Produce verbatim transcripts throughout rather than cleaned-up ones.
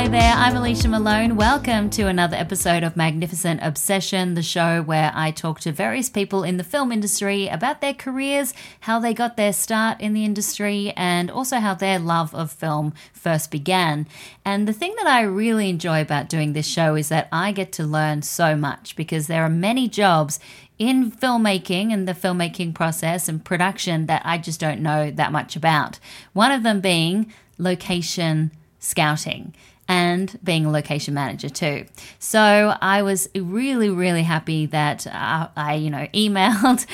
Hi there, I'm Alicia Malone. Welcome to another episode of Magnificent Obsession, the show where I talk to various people in the film industry about their careers, how they got their start in the industry, and also how their love of film first began. And the thing that I really enjoy about doing this show is that I get to learn so much, because there are many jobs in filmmaking and the filmmaking process and production that I just don't know that much about. One of them being location scouting and being a location manager too. So I was really, really happy that uh, I, you know, emailed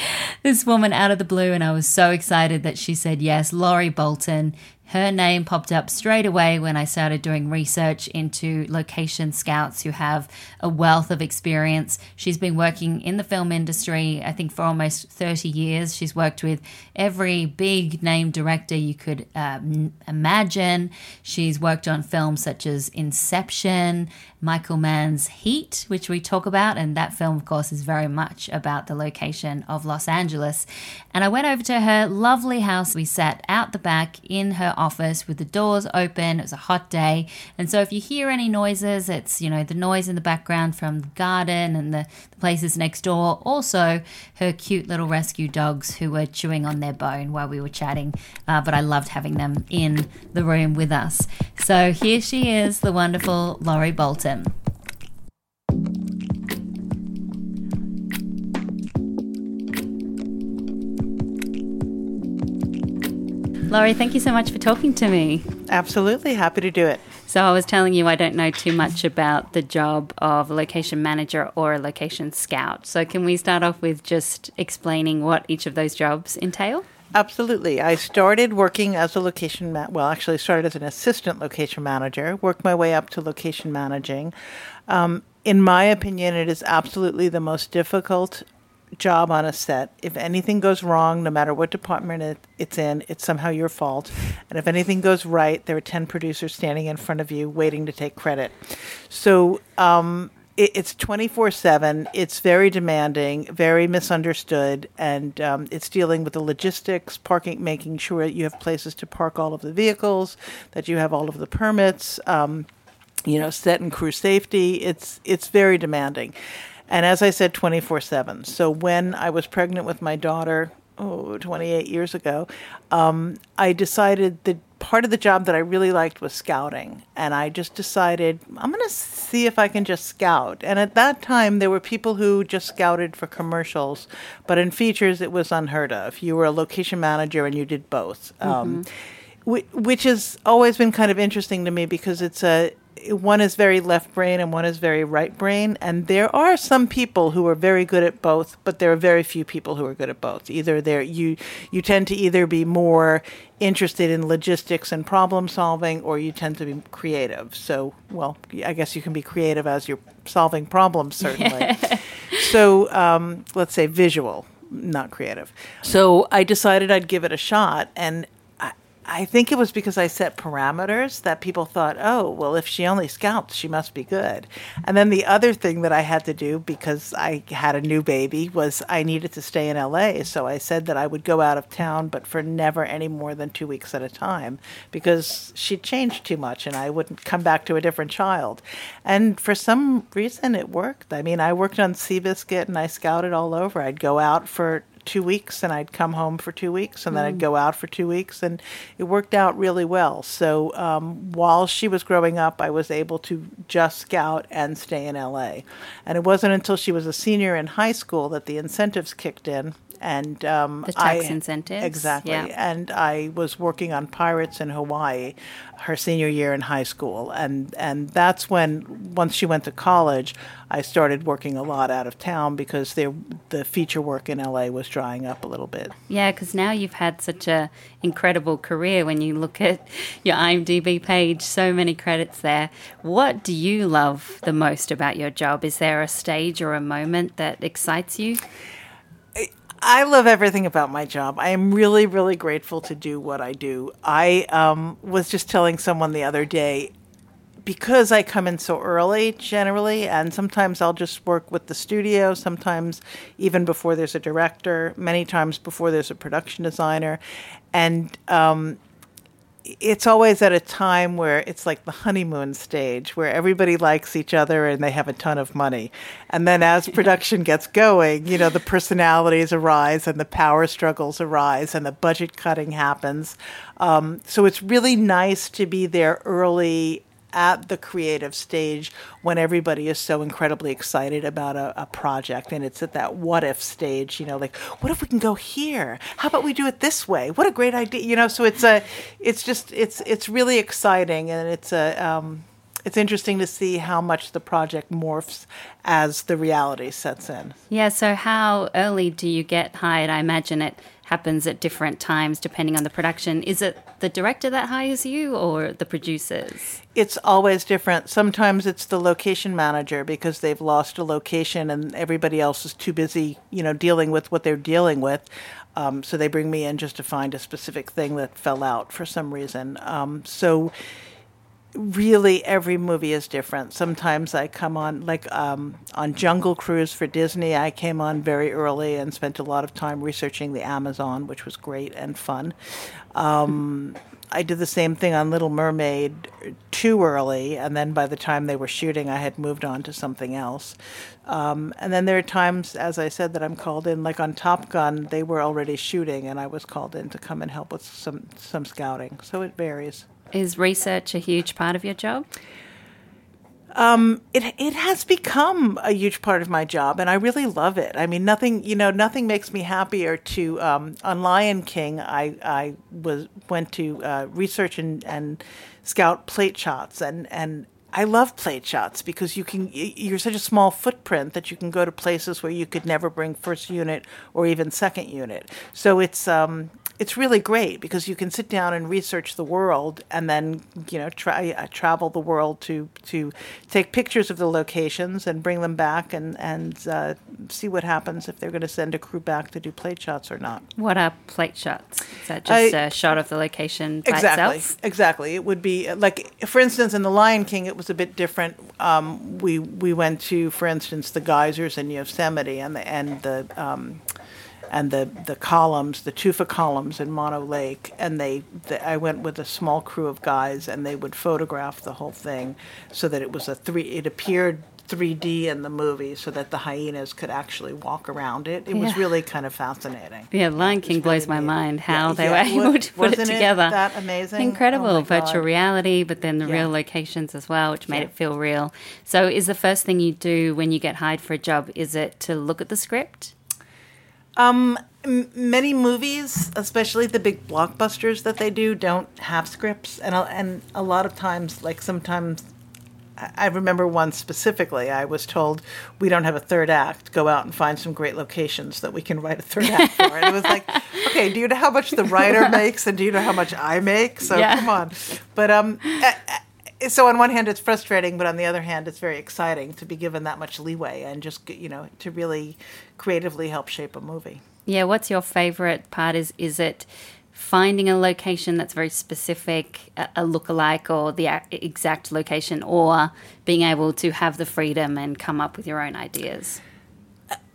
this woman out of the blue, and I was so excited that she said yes, Lori Balton. Her name popped up straight away when I started doing research into location scouts who have a wealth of experience. She's been working in the film industry, I think, for almost thirty years. She's worked with every big name director you could um, imagine. She's worked on films such as Inception, Michael Mann's Heat, which we talk about, and that film, of course, is very much about the location of Los Angeles. And I went over to her lovely house. We sat out the back in her office with the doors open. It was a hot day, and so if you hear any noises, it's, you know, the noise in the background from the garden and the, the places next door. Also her cute little rescue dogs who were chewing on their bone while we were chatting, uh, but I loved having them in the room with us. So here she is, the wonderful Lori Balton. Lori, thank you so much for talking to me. Absolutely. Happy to do it. So I was telling you I don't know too much about the job of a location manager or a location scout. So can we start off with just explaining what each of those jobs entail? Absolutely. I started working as a location ma- well, actually started as an assistant location manager, worked my way up to location managing. Um, in my opinion, it is absolutely the most difficult job on a set. If anything goes wrong, no matter what department it, it's in, it's somehow your fault. And if anything goes right, there are ten producers standing in front of you waiting to take credit. So um, it, it's twenty-four seven. It's very demanding, very misunderstood. And um, it's dealing with the logistics, parking, making sure that you have places to park all of the vehicles, that you have all of the permits, um, you know, set and crew safety. It's it's very demanding. And as I said, twenty-four seven. So when I was pregnant with my daughter, oh, twenty-eight years ago, um, I decided that part of the job that I really liked was scouting. And I just decided, I'm going to see if I can just scout. And at that time, there were people who just scouted for commercials. But in features, it was unheard of. You were a location manager and you did both, mm-hmm. um, wh- which has always been kind of interesting to me, because it's a... one is very left brain and one is very right brain. And there are some people who are very good at both, but there are very few people who are good at both. Either they're, you you tend to either be more interested in logistics and problem solving, or you tend to be creative. So, well, I guess you can be creative as you're solving problems, certainly. So um, let's say visual, not creative. So I decided I'd give it a shot, and I think it was because I set parameters that people thought, oh, well, if she only scouts, she must be good. And then the other thing that I had to do, because I had a new baby, was I needed to stay in L A. So I said that I would go out of town, but for never any more than two weeks at a time, because she changed too much and I wouldn't come back to a different child. And for some reason, it worked. I mean, I worked on Seabiscuit and I scouted all over. I'd go out for two weeks and I'd come home for two weeks and then mm. I'd go out for two weeks and it worked out really well. So um, while she was growing up, I was able to just scout and stay in L A. And it wasn't until she was a senior in high school that the incentives kicked in. And um, the tax I, incentives. Exactly. Yeah. And I was working on Pirates in Hawaii her senior year in high school. And, and that's when, once she went to college, I started working a lot out of town, because the, the feature work in L A was drying up a little bit. Yeah, because now you've had such an incredible career. When you look at your IMDb page, so many credits there. What do you love the most about your job? Is there a stage or a moment that excites you? I love everything about my job. I am really, really grateful to do what I do. I um, was just telling someone the other day, because I come in so early generally, and sometimes I'll just work with the studio, sometimes even before there's a director, many times before there's a production designer. And um, it's always at a time where it's like the honeymoon stage where everybody likes each other and they have a ton of money. And then as production gets going, you know, the personalities arise and the power struggles arise and the budget cutting happens. Um, so it's really nice to be there early at the creative stage when everybody is so incredibly excited about a, a project. And it's at that what if stage, you know, like, what if we can go here? How about we do it this way? What a great idea. You know, so it's a, it's just, it's, it's really exciting. And it's a, um, it's interesting to see how much the project morphs as the reality sets in. Yeah. So how early do you get hired? I imagine it happens at different times depending on the production. Is it the director that hires you or the producers? It's always different. Sometimes it's the location manager because they've lost a location and everybody else is too busy, you know, dealing with what they're dealing with. Um, so they bring me in just to find a specific thing that fell out for some reason. Um, so really every movie is different. Sometimes I come on, like um, on Jungle Cruise for Disney, I came on very early and spent a lot of time researching the Amazon, which was great and fun. Um, I did the same thing on Little Mermaid too early, and then by the time they were shooting, I had moved on to something else. Um, and then there are times, as I said, that I'm called in. Like on Top Gun, they were already shooting, and I was called in to come and help with some, some scouting. So it varies. Is research a huge part of your job? Um, it it has become a huge part of my job, and I really love it. I mean, nothing you know, nothing makes me happier. To um, on Lion King, I I was went to uh, research and, and scout plate shots, and and I love plate shots because you can you're such a small footprint that you can go to places where you could never bring first unit or even second unit. So it's um. It's really great because you can sit down and research the world and then, you know, try, uh, travel the world to to take pictures of the locations and bring them back and, and uh, see what happens if they're going to send a crew back to do plate shots or not. What are plate shots? Is that just I, a shot of the location by exactly, itself? Exactly. It would be like, for instance, in The Lion King, it was a bit different. Um, we we went to, for instance, the geysers in Yosemite and the... And the um, and the, the columns, the tufa columns in Mono Lake, and they, they I went with a small crew of guys, and they would photograph the whole thing so that it was a three. It appeared three D in the movie so that the hyenas could actually walk around it. It yeah. was really kind of fascinating. Yeah, Lion King blows really my mind how yeah, they yeah, were able was, to put wasn't it together. It that amazing? Incredible. Oh virtual reality, but then the yeah. real locations as well, which made yeah. it feel real. So is the first thing you do when you get hired for a job, is it to look at the script? Um, m- many movies, especially the big blockbusters that they do, don't have scripts. And, and a lot of times, like sometimes, I remember one specifically, I was told, we don't have a third act, go out and find some great locations that we can write a third act for. And it was like, okay, do you know how much the writer makes and do you know how much I make? So yeah. come on. But, um... I, I, So on one hand, it's frustrating, but on the other hand, it's very exciting to be given that much leeway and just, you know, to really creatively help shape a movie. Yeah. What's your favorite part? Is is it finding a location that's very specific, a lookalike or the exact location, or being able to have the freedom and come up with your own ideas?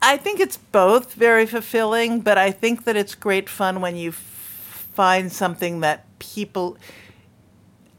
I think it's both very fulfilling, but I think that it's great fun when you find something that people...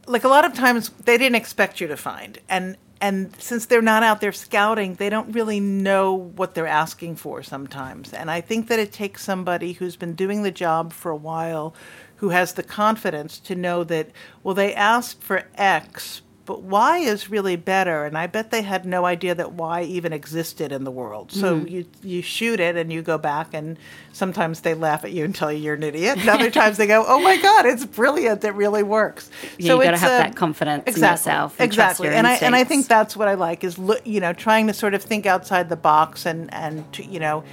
Like a lot of times they didn't expect you to find. And and since they're not out there scouting, they don't really know what they're asking for sometimes. And I think that it takes somebody who's been doing the job for a while, who has the confidence to know that, well, they asked for X, but Y is really better. And I bet they had no idea that Y even existed in the world. So mm. you, you shoot it and you go back and sometimes they laugh at you and tell you you're an idiot. And other times they go, oh, my God, it's brilliant. It really works. Yeah, so you've got to have uh, that confidence exactly, in yourself. And exactly. Trust your instincts. And I, and I think that's what I like is, look, you know, trying to sort of think outside the box and, and to, you know,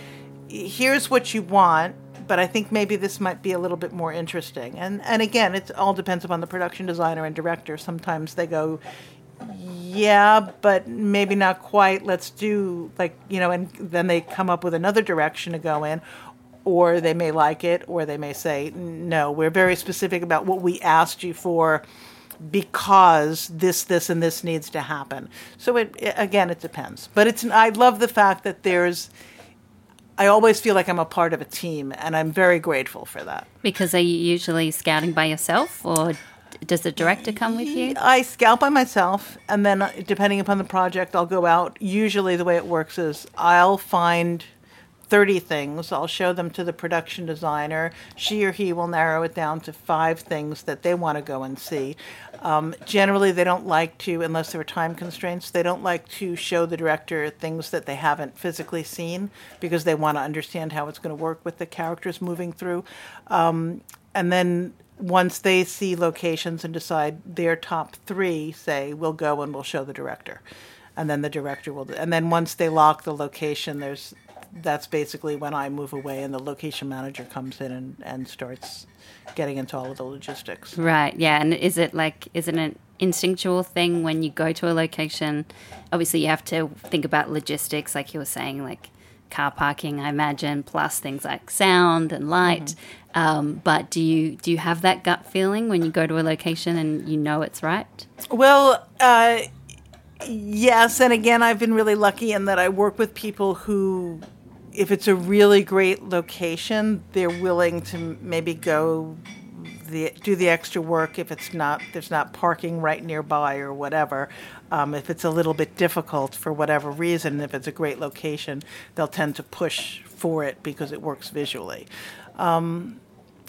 here's what you want. But I think maybe this might be a little bit more interesting. And and again, it all depends upon the production designer and director. Sometimes they go, yeah, but maybe not quite. Let's do like, you know, and then they come up with another direction to go in. Or they may like it, or they may say, no, we're very specific about what we asked you for because this, this, and this needs to happen. So, it, it again, it depends. But it's I love the fact that there's... I always feel like I'm a part of a team, and I'm very grateful for that. Because are you usually scouting by yourself, or Does the director come with you? I scout by myself, and then depending upon the project, I'll go out. Usually the way it works is I'll find thirty things. I'll show them to the production designer. She or he will narrow it down to five things that they want to go and see. Um, generally, they don't like to, unless there are time constraints, they don't like to show the director things that they haven't physically seen because they want to understand how it's going to work with the characters moving through. Um, and then once they see locations and decide their top three, say, we'll go and we'll show the director. And then the director will... And then once they lock the location, there's... That's basically when I move away and the location manager comes in and, and starts getting into all of the logistics. Right, yeah. And is it like, is it an instinctual thing when you go to a location? Obviously, you have to think about logistics, like you were saying, like car parking, I imagine, plus things like sound and light. Mm-hmm. Um, but do you do you have that gut feeling when you go to a location and you know it's right? Well, uh, yes. And again, I've been really lucky in that I work with people who... If it's a really great location, they're willing to maybe go the do the extra work if it's not there's not parking right nearby or whatever. Um, if it's a little bit difficult for whatever reason, if it's a great location, they'll tend to push for it because it works visually. Um,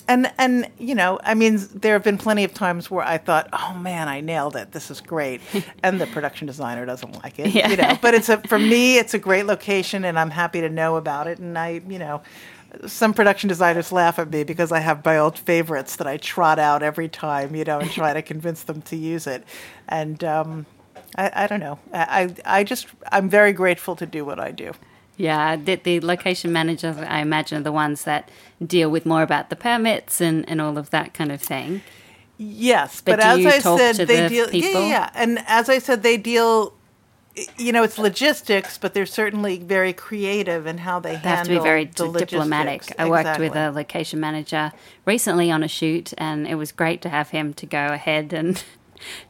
and and you know, I mean, there have been plenty of times where I thought, oh man, I nailed it. This is great, and the production designer doesn't like it. Yeah. You know, but it's a for me, it's a great location, and I'm happy to know about it. And I, you know. Some production designers laugh at me because I have my old favorites that I trot out every time, you know, and try to convince them to use it. And um, I, I don't know. I, I just, I'm very grateful to do what I do. Yeah, the, the location managers, I imagine, are the ones that deal with more about the permits and, and all of that kind of thing. Yes, but, but as I said, they deal, people? yeah, yeah. And as I said, they deal... You know, it's logistics, but they're certainly very creative in how they, they handle. Have to be very the d- diplomatic. Exactly. I worked with a location manager recently on a shoot, and it was great to have him to go ahead and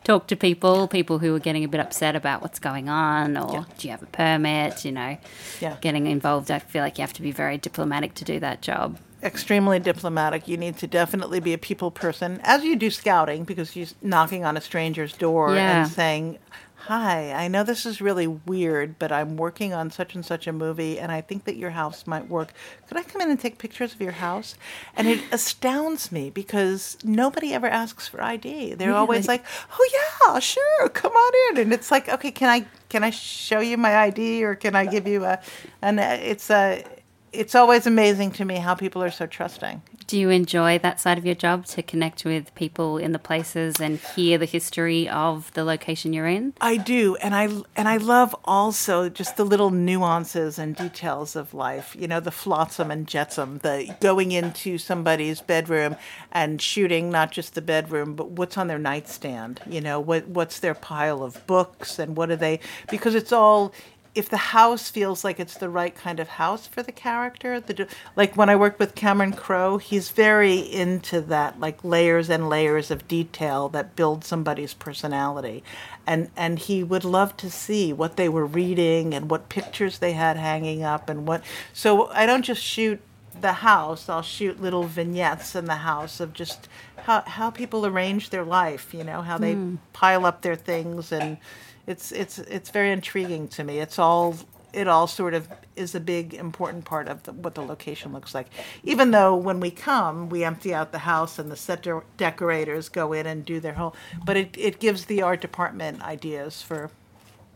talk to people, people who were getting a bit upset about what's going on, or yeah. do you have a permit? You know, yeah. getting involved. I feel like you have to be very diplomatic to do that job. Extremely diplomatic. You need to definitely be a people person, as you do scouting, because you're knocking on a stranger's door yeah. and saying, hi, I know this is really weird, but I'm working on such and such a movie, and I think that your house might work. Could I come in and take pictures of your house? And it astounds me because nobody ever asks for I D. They're always like, oh, yeah, sure, come on in. And it's like, okay, can I can I show you my I D, or can I give you a – and it's a – It's always amazing to me how people are so trusting. Do you enjoy that side of your job, to connect with people in the places and hear the history of the location you're in? I do, and I and I love also just the little nuances and details of life. You know, the flotsam and jetsam, the going into somebody's bedroom and shooting not just the bedroom, but what's on their nightstand. You know, what what's their pile of books, and what are they? Because it's all. If the house feels like it's the right kind of house for the character, the, like when I worked with Cameron Crowe, he's very into that, like layers and layers of detail that build somebody's personality. And and he would love to see what they were reading and what pictures they had hanging up and what. So I don't just shoot the house, I'll shoot little vignettes in the house of just how, how people arrange their life, you know, how they mm. pile up their things and... It's it's it's very intriguing to me. It's all it all sort of is a big important part of the, what the location looks like. Even though when we come, we empty out the house and the set de- decorators go in and do their whole. But it, it gives the art department ideas for.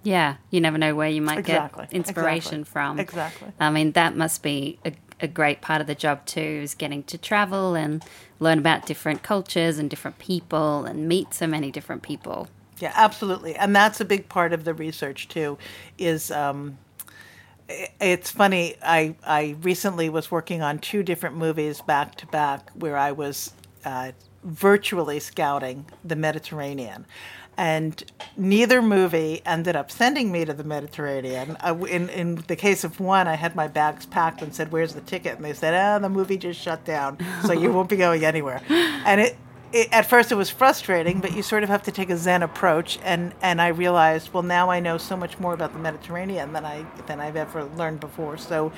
Yeah, you never know where you might exactly. get inspiration exactly. from. Exactly. I mean, that must be a, a great part of the job too, is getting to travel and learn about different cultures and different people and meet so many different people. Yeah, absolutely. And that's a big part of the research, too, is um, it's funny. I, I recently was working on two different movies back to back where I was uh, virtually scouting the Mediterranean. And neither movie ended up sending me to the Mediterranean. I, in, in the case of one, I had my bags packed and said, where's the ticket? And they said, oh, the movie just shut down, so you won't be going anywhere. And it... It, at first it was frustrating, but you sort of have to take a Zen approach, and, and I realized, well, now I know so much more about the Mediterranean than I than I've ever learned before. So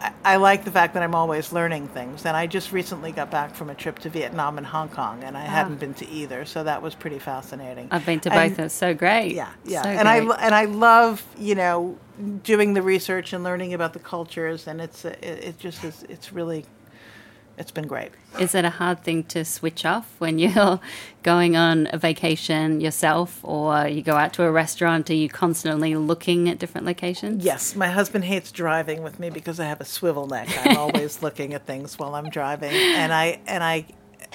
I, I like the fact that I'm always learning things. And I just recently got back from a trip to Vietnam and Hong Kong, and I ah. hadn't been to either. So that was pretty fascinating. I've been to and, both. That's so great. Yeah. yeah. So and, great. I, and I love, you know, doing the research and learning about the cultures. And it's it, it just is, it's really, it's been great. Is it a hard thing to switch off when you're going on a vacation yourself, or you go out to a restaurant? Are you constantly looking at different locations? Yes. My husband hates driving with me because I have a swivel neck. I'm always looking at things while I'm driving. And I and I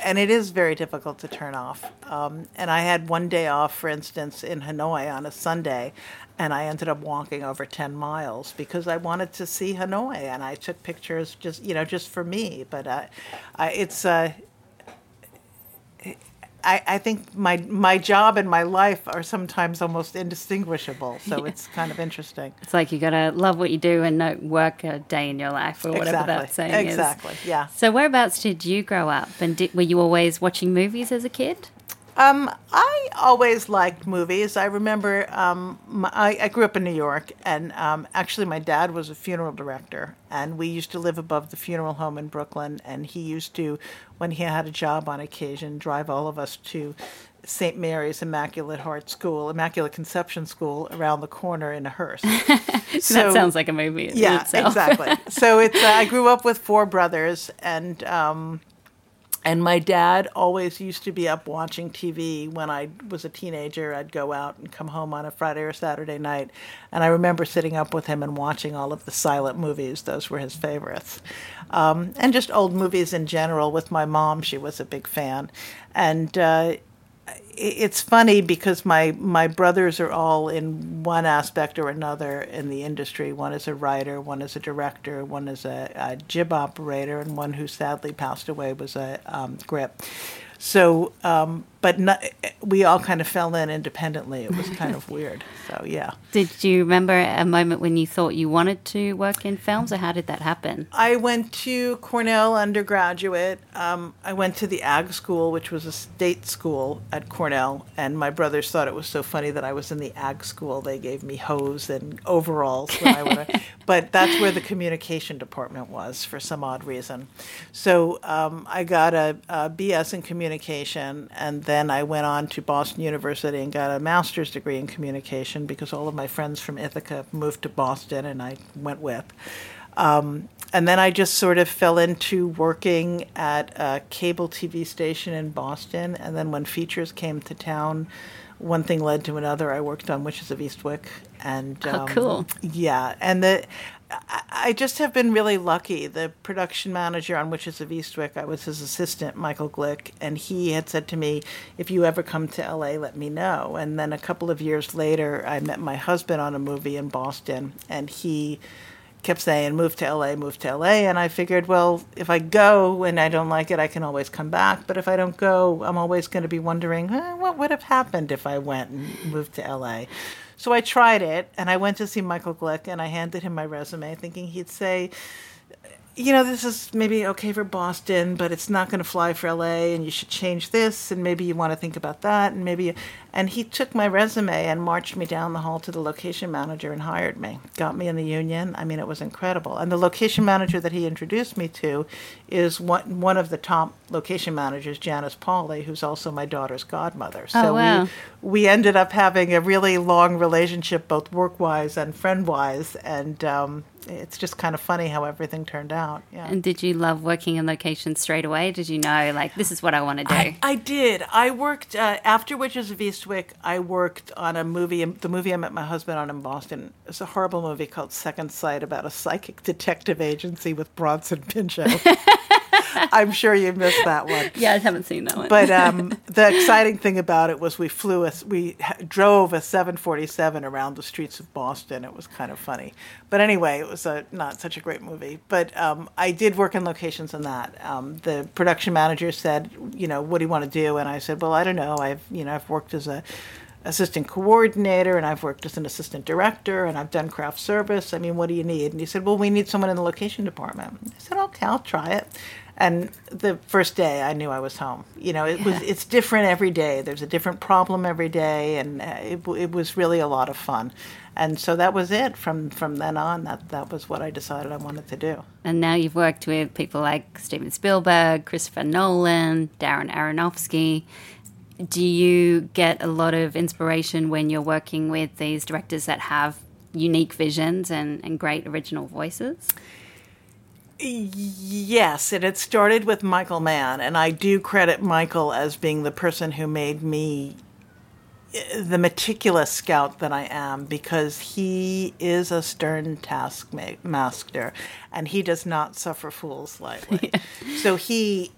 and it is very difficult to turn off. Um, and I had one day off, for instance, in Hanoi on a Sunday, and I ended up walking over ten miles because I wanted to see Hanoi, and I took pictures just, you know, just for me. But uh, I, it's, uh, I, I think my my job and my life are sometimes almost indistinguishable. So yeah. It's kind of interesting. It's like you got to love what you do and not work a day in your life, or whatever exactly. that saying exactly. is. Exactly, yeah. So whereabouts did you grow up, and did, were you always watching movies as a kid? Um, I always liked movies. I remember um, my, I, I grew up in New York, and um, actually my dad was a funeral director, and we used to live above the funeral home in Brooklyn, and he used to, when he had a job on occasion, drive all of us to Saint Mary's Immaculate Heart School, Immaculate Conception School, around the corner in a hearse. So that sounds like a movie. Yeah, exactly. So it's, uh, I grew up with four brothers, and... Um, And my dad always used to be up watching T V when I was a teenager. I'd go out and come home on a Friday or Saturday night. And I remember sitting up with him and watching all of the silent movies. Those were his favorites. Um, and just old movies in general. With my mom, she was a big fan. And uh, it's funny because my, my brothers are all in one aspect or another in the industry. One is a writer, one is a director, one is a, a jib operator, and one who sadly passed away was a um, grip. So, um, but not, we all kind of fell in independently. It was kind of weird. So, yeah. Did you remember a moment when you thought you wanted to work in films, or how did that happen? I went to Cornell undergraduate. Um, I went to the Ag School, which was a state school at Cornell, and my brothers thought it was so funny that I was in the Ag School. They gave me hose and overalls when I went. But that's where the communication department was for some odd reason. So um, I got a, a B S in communication. Communication, and then I went on to Boston University and got a master's degree in communication because all of my friends from Ithaca moved to Boston, and I went with. Um, and then I just sort of fell into working at a cable T V station in Boston, and then when features came to town, one thing led to another. I worked on Witches of Eastwick, and um, oh, cool. Yeah, and the. I just have been really lucky. The production manager on Witches of Eastwick, I was his assistant, Michael Glick, and he had said to me, if you ever come to L A, let me know. And then a couple of years later, I met my husband on a movie in Boston, and he kept saying, move to L A, move to L A. And I figured, well, if I go and I don't like it, I can always come back. But if I don't go, I'm always going to be wondering, eh, what would have happened if I went and moved to L A? So I tried it, and I went to see Michael Glick, and I handed him my resume thinking he'd say, you know, this is maybe okay for Boston, but it's not going to fly for L A, and you should change this, and maybe you want to think about that, and maybe... And he took my resume and marched me down the hall to the location manager and hired me, got me in the union. I mean, it was incredible. And the location manager that he introduced me to is one, one of the top location managers, Janice Pauley, who's also my daughter's godmother. So oh, wow. we, we ended up having a really long relationship, both work-wise and friend-wise, and um, it's just kind of funny how everything turned out. Yeah. And did you love working in locations straight away? Did you know, like, this is what I want to do? I, I did. I worked, uh, after Witches of East I worked on a movie, the movie I met my husband on in Boston. It's a horrible movie called Second Sight about a psychic detective agency with Bronson Pinchot. I'm sure you missed that one. Yeah, I haven't seen that one. But um, the exciting thing about it was we flew, a, we drove a seven forty-seven around the streets of Boston. It was kind of funny. But anyway, it was a, not such a great movie. But um, I did work in locations on that. Um, the production manager said, you know, what do you want to do? And I said, well, I don't know. I've, you know, I've worked as a... assistant coordinator, and I've worked as an assistant director, and I've done craft service. I mean, what do you need? And he said, well, we need someone in the location department. I said, okay, I'll try it. And the first day I knew I was home. You know, it yeah. was it's different every day. There's a different problem every day, and it it was really a lot of fun. And so that was it. From from then on, that, that was what I decided I wanted to do. And now you've worked with people like Steven Spielberg, Christopher Nolan, Darren Aronofsky. Do you get a lot of inspiration when you're working with these directors that have unique visions and, and great original voices? Yes, and it started with Michael Mann, and I do credit Michael as being the person who made me the meticulous scout that I am, because he is a stern taskmaster, and he does not suffer fools lightly. Yeah. So he,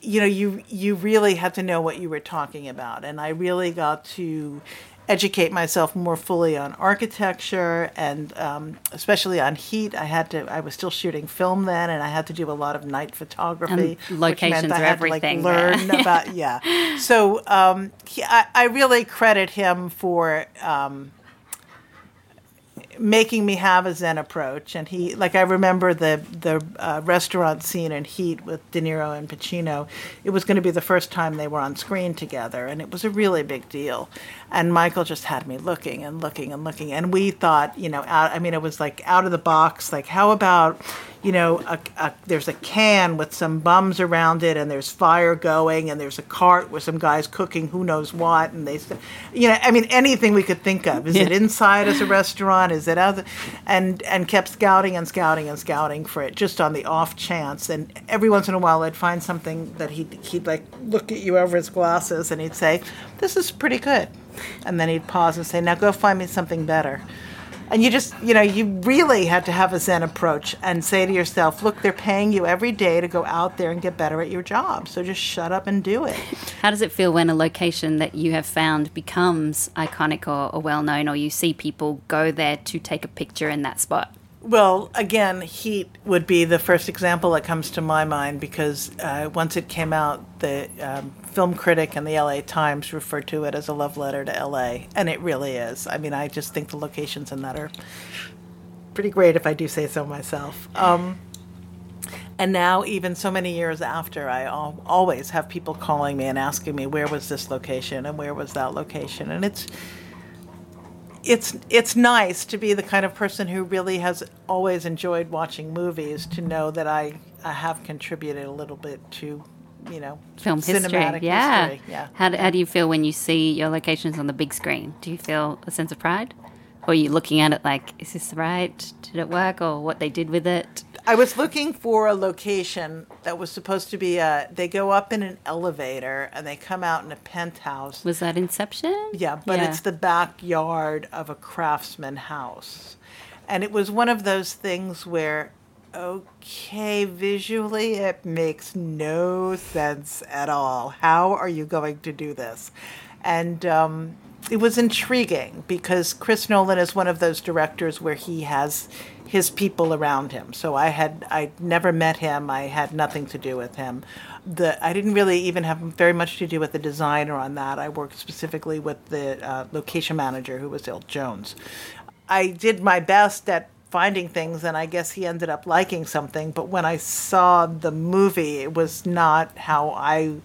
you know, you you really had to know what you were talking about, and I really got to educate myself more fully on architecture and um, especially on Heat. I had to, I was still shooting film then, and I had to do a lot of night photography. And locations which meant I had to, like, learn about, yeah. So um, he, I, I really credit him for um, making me have a Zen approach. And he, like, I remember the, the uh, restaurant scene in Heat with De Niro and Pacino. It was going to be the first time they were on screen together, and it was a really big deal. And Michael just had me looking and looking and looking. And we thought, you know, out, I mean, it was like out of the box, like, how about, you know, a, a, there's a can with some bums around it, and there's fire going, and there's a cart with some guys cooking who knows what. And they, you know, I mean, anything we could think of. Is yeah. it inside as a restaurant? Is it other? And, and kept scouting and scouting and scouting for it, just on the off chance. And every once in a while, I'd find something that he'd, he'd like look at you over his glasses, and he'd say, this is pretty good. And then he'd pause and say, now go find me something better. And you just, you know, you really had to have a Zen approach and say to yourself, look, they're paying you every day to go out there and get better at your job. So just shut up and do it. How does it feel when a location that you have found becomes iconic or, or well-known, or you see people go there to take a picture in that spot? Well, again, Heat would be the first example that comes to my mind, because uh, once it came out, the um, film critic and the L A Times referred to it as a love letter to L A, and it really is. I mean, I just think the locations in that are pretty great, if I do say so myself. Um, and now, even so many years after, I al- always have people calling me and asking me, where was this location and where was that location? And it's... It's it's nice to be the kind of person who really has always enjoyed watching movies to know that I, I have contributed a little bit to, you know, film history. Cinematic yeah. history. Yeah. How do, how do you feel when you see your locations on the big screen? Do you feel a sense of pride? Or are you looking at it like, is this right? Did it work? Or what they did with it? I was looking for a location that was supposed to be a, they go up in an elevator and they come out in a penthouse. Was that Inception? Yeah, but yeah. It's the backyard of a craftsman house. And it was one of those things where, okay, visually it makes no sense at all. How are you going to do this? And um, it was intriguing because Chris Nolan is one of those directors where he has his people around him. So I had I never met him. I had nothing to do with him. The I didn't really even have very much to do with the designer on that. I worked specifically with the uh, location manager, who was Il Jones. I did my best at finding things, and I guess he ended up liking something. But when I saw the movie, it was not how I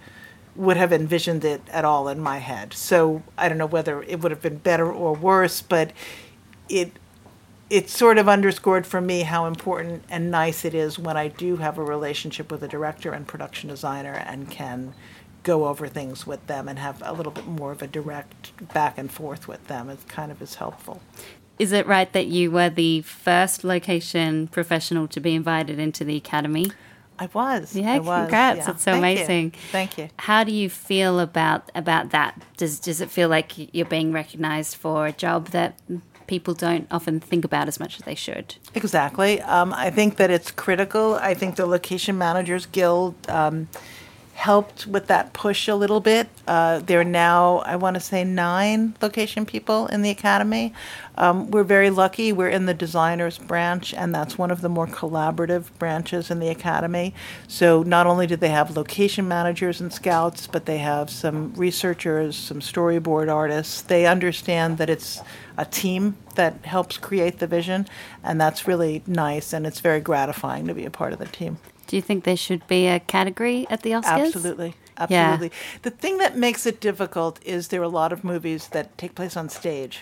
would have envisioned it at all in my head. So I don't know whether it would have been better or worse, but it... It sort of underscored for me how important and nice it is when I do have a relationship with a director and production designer and can go over things with them and have a little bit more of a direct back and forth with them. It kind of is helpful. Is it right that you were the first location professional to be invited into the Academy? I was. Yeah, I was. Congrats. Yeah. It's so Thank amazing. You. Thank you. How do you feel about about that? Does does it feel like you're being recognized for a job that people don't often think about as much as they should? Exactly. Um, I think that it's critical. I think the Location Managers Guild um, helped with that push a little bit. Uh, there are now, I want to say, nine location people in the Academy. Um, we're very lucky. We're in the designers branch, and that's one of the more collaborative branches in the academy. So not only do they have location managers and scouts, but they have some researchers, some storyboard artists. They understand that it's a team that helps create the vision, and that's really nice, and it's very gratifying to be a part of the team. Do you think there should be a category at the Oscars? Absolutely. Absolutely. Yeah. The thing that makes it difficult is there are a lot of movies that take place on stage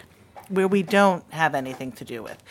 where we don't have anything to do with.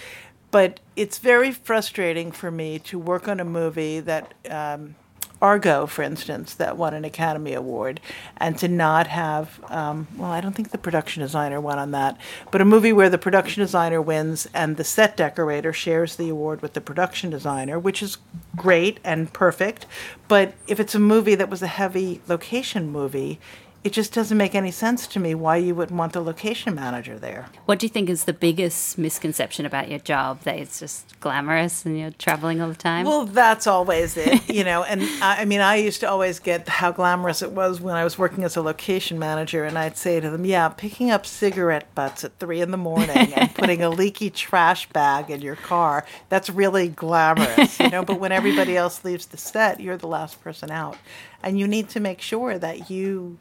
But it's very frustrating for me to work on a movie that, um, Argo, for instance, that won an Academy Award, and to not have, um, well, I don't think the production designer won on that, but a movie where the production designer wins and the set decorator shares the award with the production designer, which is great and perfect. But if it's a movie that was a heavy location movie, it just doesn't make any sense to me why you would want the location manager there. What do you think is the biggest misconception about your job, that it's just glamorous and you're traveling all the time? Well, that's always it, you know. And I, I mean, I used to always get how glamorous it was when I was working as a location manager, and I'd say to them, yeah, picking up cigarette butts at three in the morning and putting a leaky trash bag in your car, that's really glamorous, you know. But when everybody else leaves the set, you're the last person out. And you need to make sure that you...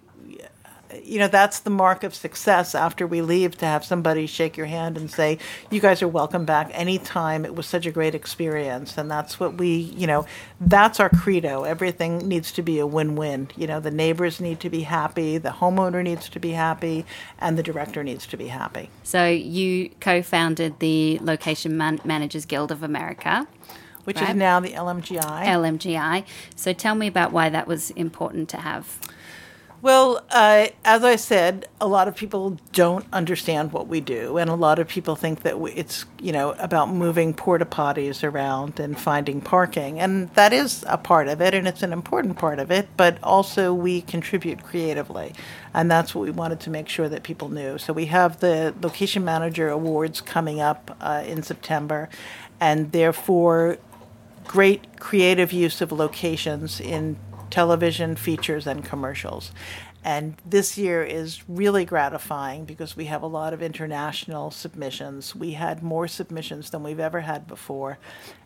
you know, that's the mark of success after we leave, to have somebody shake your hand and say, you guys are welcome back anytime. It was such a great experience. And that's what we, you know, that's our credo. Everything needs to be a win-win. You know, the neighbors need to be happy, the homeowner needs to be happy, and the director needs to be happy. So you co-founded the Location Man- Managers Guild of America, which right? is now the L M G I. L M G I. So tell me about why that was important to have. Well, uh, as I said, a lot of people don't understand what we do, and a lot of people think that we, it's, you know, about moving porta potties around and finding parking, and that is a part of it, and it's an important part of it, but also we contribute creatively, and that's what we wanted to make sure that people knew. So we have the Location Manager Awards coming up uh, in September, and therefore great creative use of locations in television, features, and commercials. And this year is really gratifying because we have a lot of international submissions. We had more submissions than we've ever had before,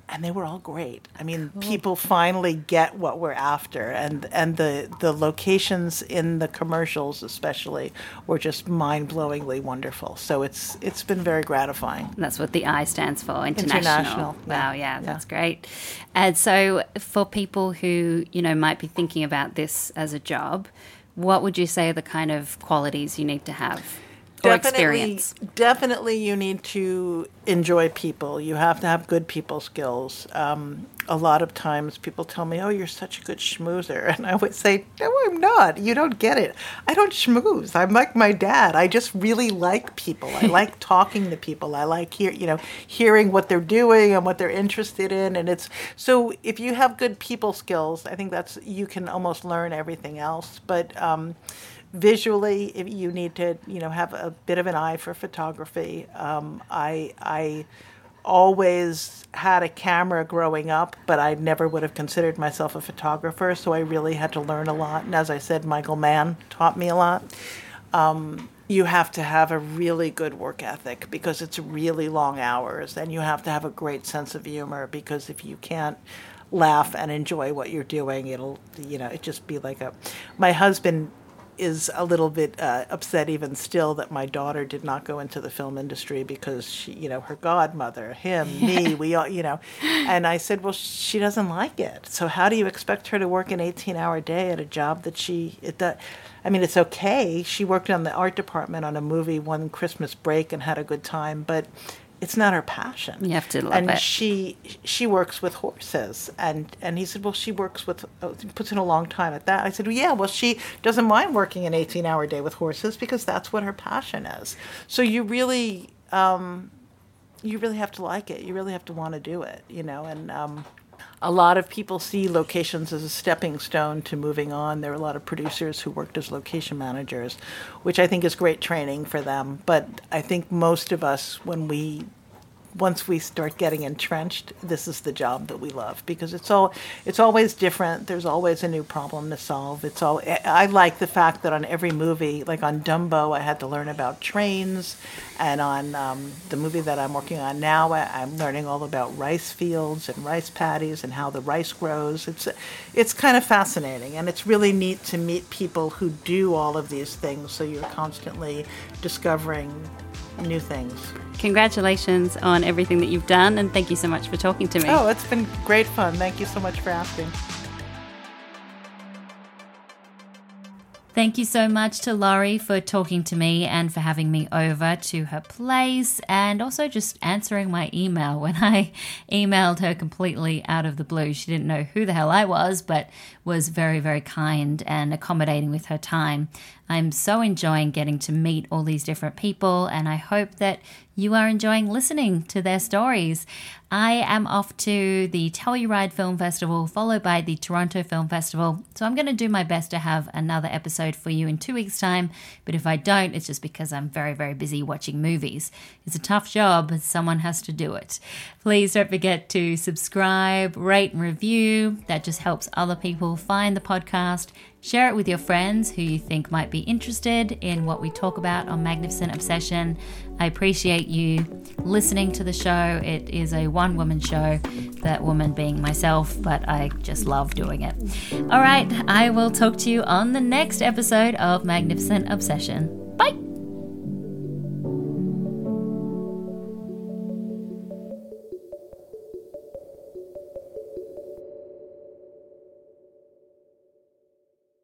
and they were all great. I mean, cool. People finally get what we're after, and, and the, the locations in the commercials especially were just mind-blowingly wonderful. So it's it's been very gratifying. And that's what the I stands for, international. International. Wow, yeah, yeah that's yeah. great. And so for people who, you know, might be thinking about this as a job, what would you say are the kind of qualities you need to have or definitely, experience? Definitely you need to enjoy people. You have to have good people skills. Um, a lot of times people tell me, oh, you're such a good schmoozer. And I would say, no, I'm not. You don't get it. I don't schmooze. I'm like my dad. I just really like people. I like talking to people. I like hear, you know, hearing what they're doing and what they're interested in. And it's so if you have good people skills, I think that's you can almost learn everything else. But um, visually, if you need to, you know, have a bit of an eye for photography. Um, I I always had a camera growing up, but I never would have considered myself a photographer, so I really had to learn a lot. And as I said, Michael Mann taught me a lot. Um, you have to have a really good work ethic because it's really long hours, and you have to have a great sense of humor because if you can't laugh and enjoy what you're doing, it'll, you know, it just be like a... My husband is a little bit uh, upset even still that my daughter did not go into the film industry because she, you know, her godmother, him, me, we all, you know, and I said, well, she doesn't like it. So how do you expect her to work an eighteen-hour day at a job that she, it does, I mean, it's okay. She worked on the art department on a movie one Christmas break and had a good time, but it's not her passion. You have to love and it. And she she works with horses. And, and he said, well, she works with, oh, puts in a long time at that. I said, well, yeah, well, she doesn't mind working an eighteen-hour day with horses because that's what her passion is. So you really, um, you really have to like it. You really have to want to do it, you know. And um, a lot of people see locations as a stepping stone to moving on. There are a lot of producers who worked as location managers, which I think is great training for them. But I think most of us, when we once we start getting entrenched, this is the job that we love, because it's all it's always different. There's always a new problem to solve. It's all I like the fact that on every movie, like on Dumbo, I had to learn about trains, and on um, the movie that I'm working on now, I, I'm learning all about rice fields and rice paddies and how the rice grows. It's it's kind of fascinating, and it's really neat to meet people who do all of these things. So you're constantly discovering new things. Congratulations on everything that you've done, and thank you so much for talking to me. Oh, it's been great fun. Thank you so much for asking. Thank you so much to Lori for talking to me and for having me over to her place, and also just answering my email when I emailed her completely out of the blue. She didn't know who the hell I was, but was very, very kind and accommodating with her time. I'm so enjoying getting to meet all these different people, and I hope that you are enjoying listening to their stories. I am off to the Telluride Film Festival, followed by the Toronto Film Festival. So I'm going to do my best to have another episode for you in two weeks' time. But if I don't, it's just because I'm very, very busy watching movies. It's a tough job, but someone has to do it. Please don't forget to subscribe, rate and review. That just helps other people find the podcast. Share it with your friends who you think might be interested in what we talk about on Magnificent Obsession. I appreciate you listening to the show. It is a one-woman show, that woman being myself, but I just love doing it. All right, I will talk to you on the next episode of Magnificent Obsession.